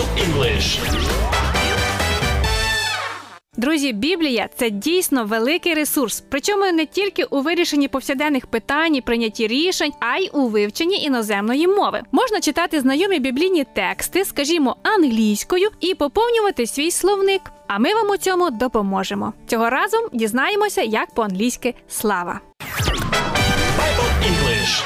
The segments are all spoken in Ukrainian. Simple English. Друзі, Біблія – це дійсно великий ресурс. Причому не тільки у вирішенні повсякденних питань і прийнятті рішень, а й у вивченні іноземної мови. Можна читати знайомі біблійні тексти, скажімо, англійською, і поповнювати свій словник. А ми вам у цьому допоможемо. Цього разу дізнаємося, як по-англійськи «слава». Bible English.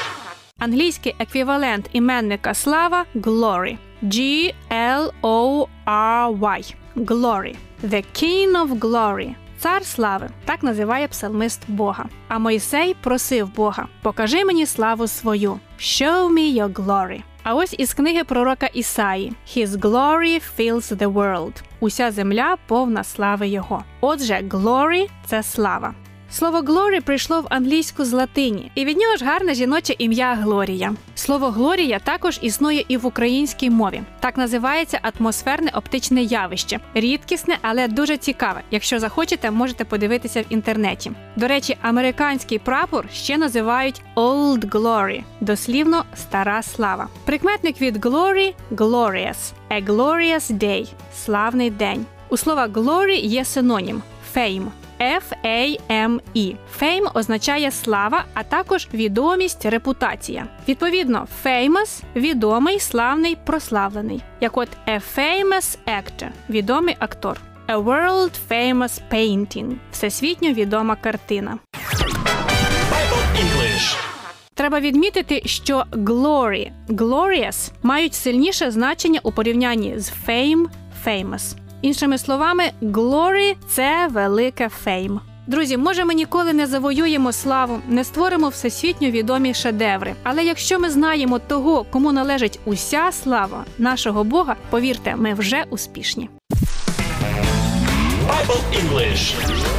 Англійський еквівалент іменника «слава» – «glory». G-L-O-R-Y. Glory. The King of Glory. Цар слави. Так називає псалмист Бога. А Мойсей просив Бога: «Покажи мені славу свою». Show me your glory. А ось із книги пророка Ісаї. His glory fills the world. Уся земля повна слави його. Отже, glory – це слава. Слово «glory» прийшло в англійську з латині, і від нього ж гарне жіноче ім'я Глорія. Слово «глорія» також існує і в українській мові. Так називається атмосферне оптичне явище. Рідкісне, але дуже цікаве. Якщо захочете, можете подивитися в інтернеті. До речі, американський прапор ще називають «old glory», дослівно «стара слава». Прикметник від «glory» – «glorious». «A glorious day» – «славний день». У слова «glory» є синонім – «fame». F-A-M-E. Fame означає слава, а також відомість, репутація. Відповідно, famous – відомий, славний, прославлений. Як от a famous actor – відомий актор. A world famous painting – всесвітньо відома картина. Bible English. Треба відмітити, що glory, glorious мають сильніше значення у порівнянні з fame, famous. Іншими словами, glory – це велика фейм. Друзі, може ми ніколи не завоюємо славу, не створимо всесвітньо відомі шедеври. Але якщо ми знаємо того, кому належить уся слава, нашого Бога, повірте, ми вже успішні. Bible English.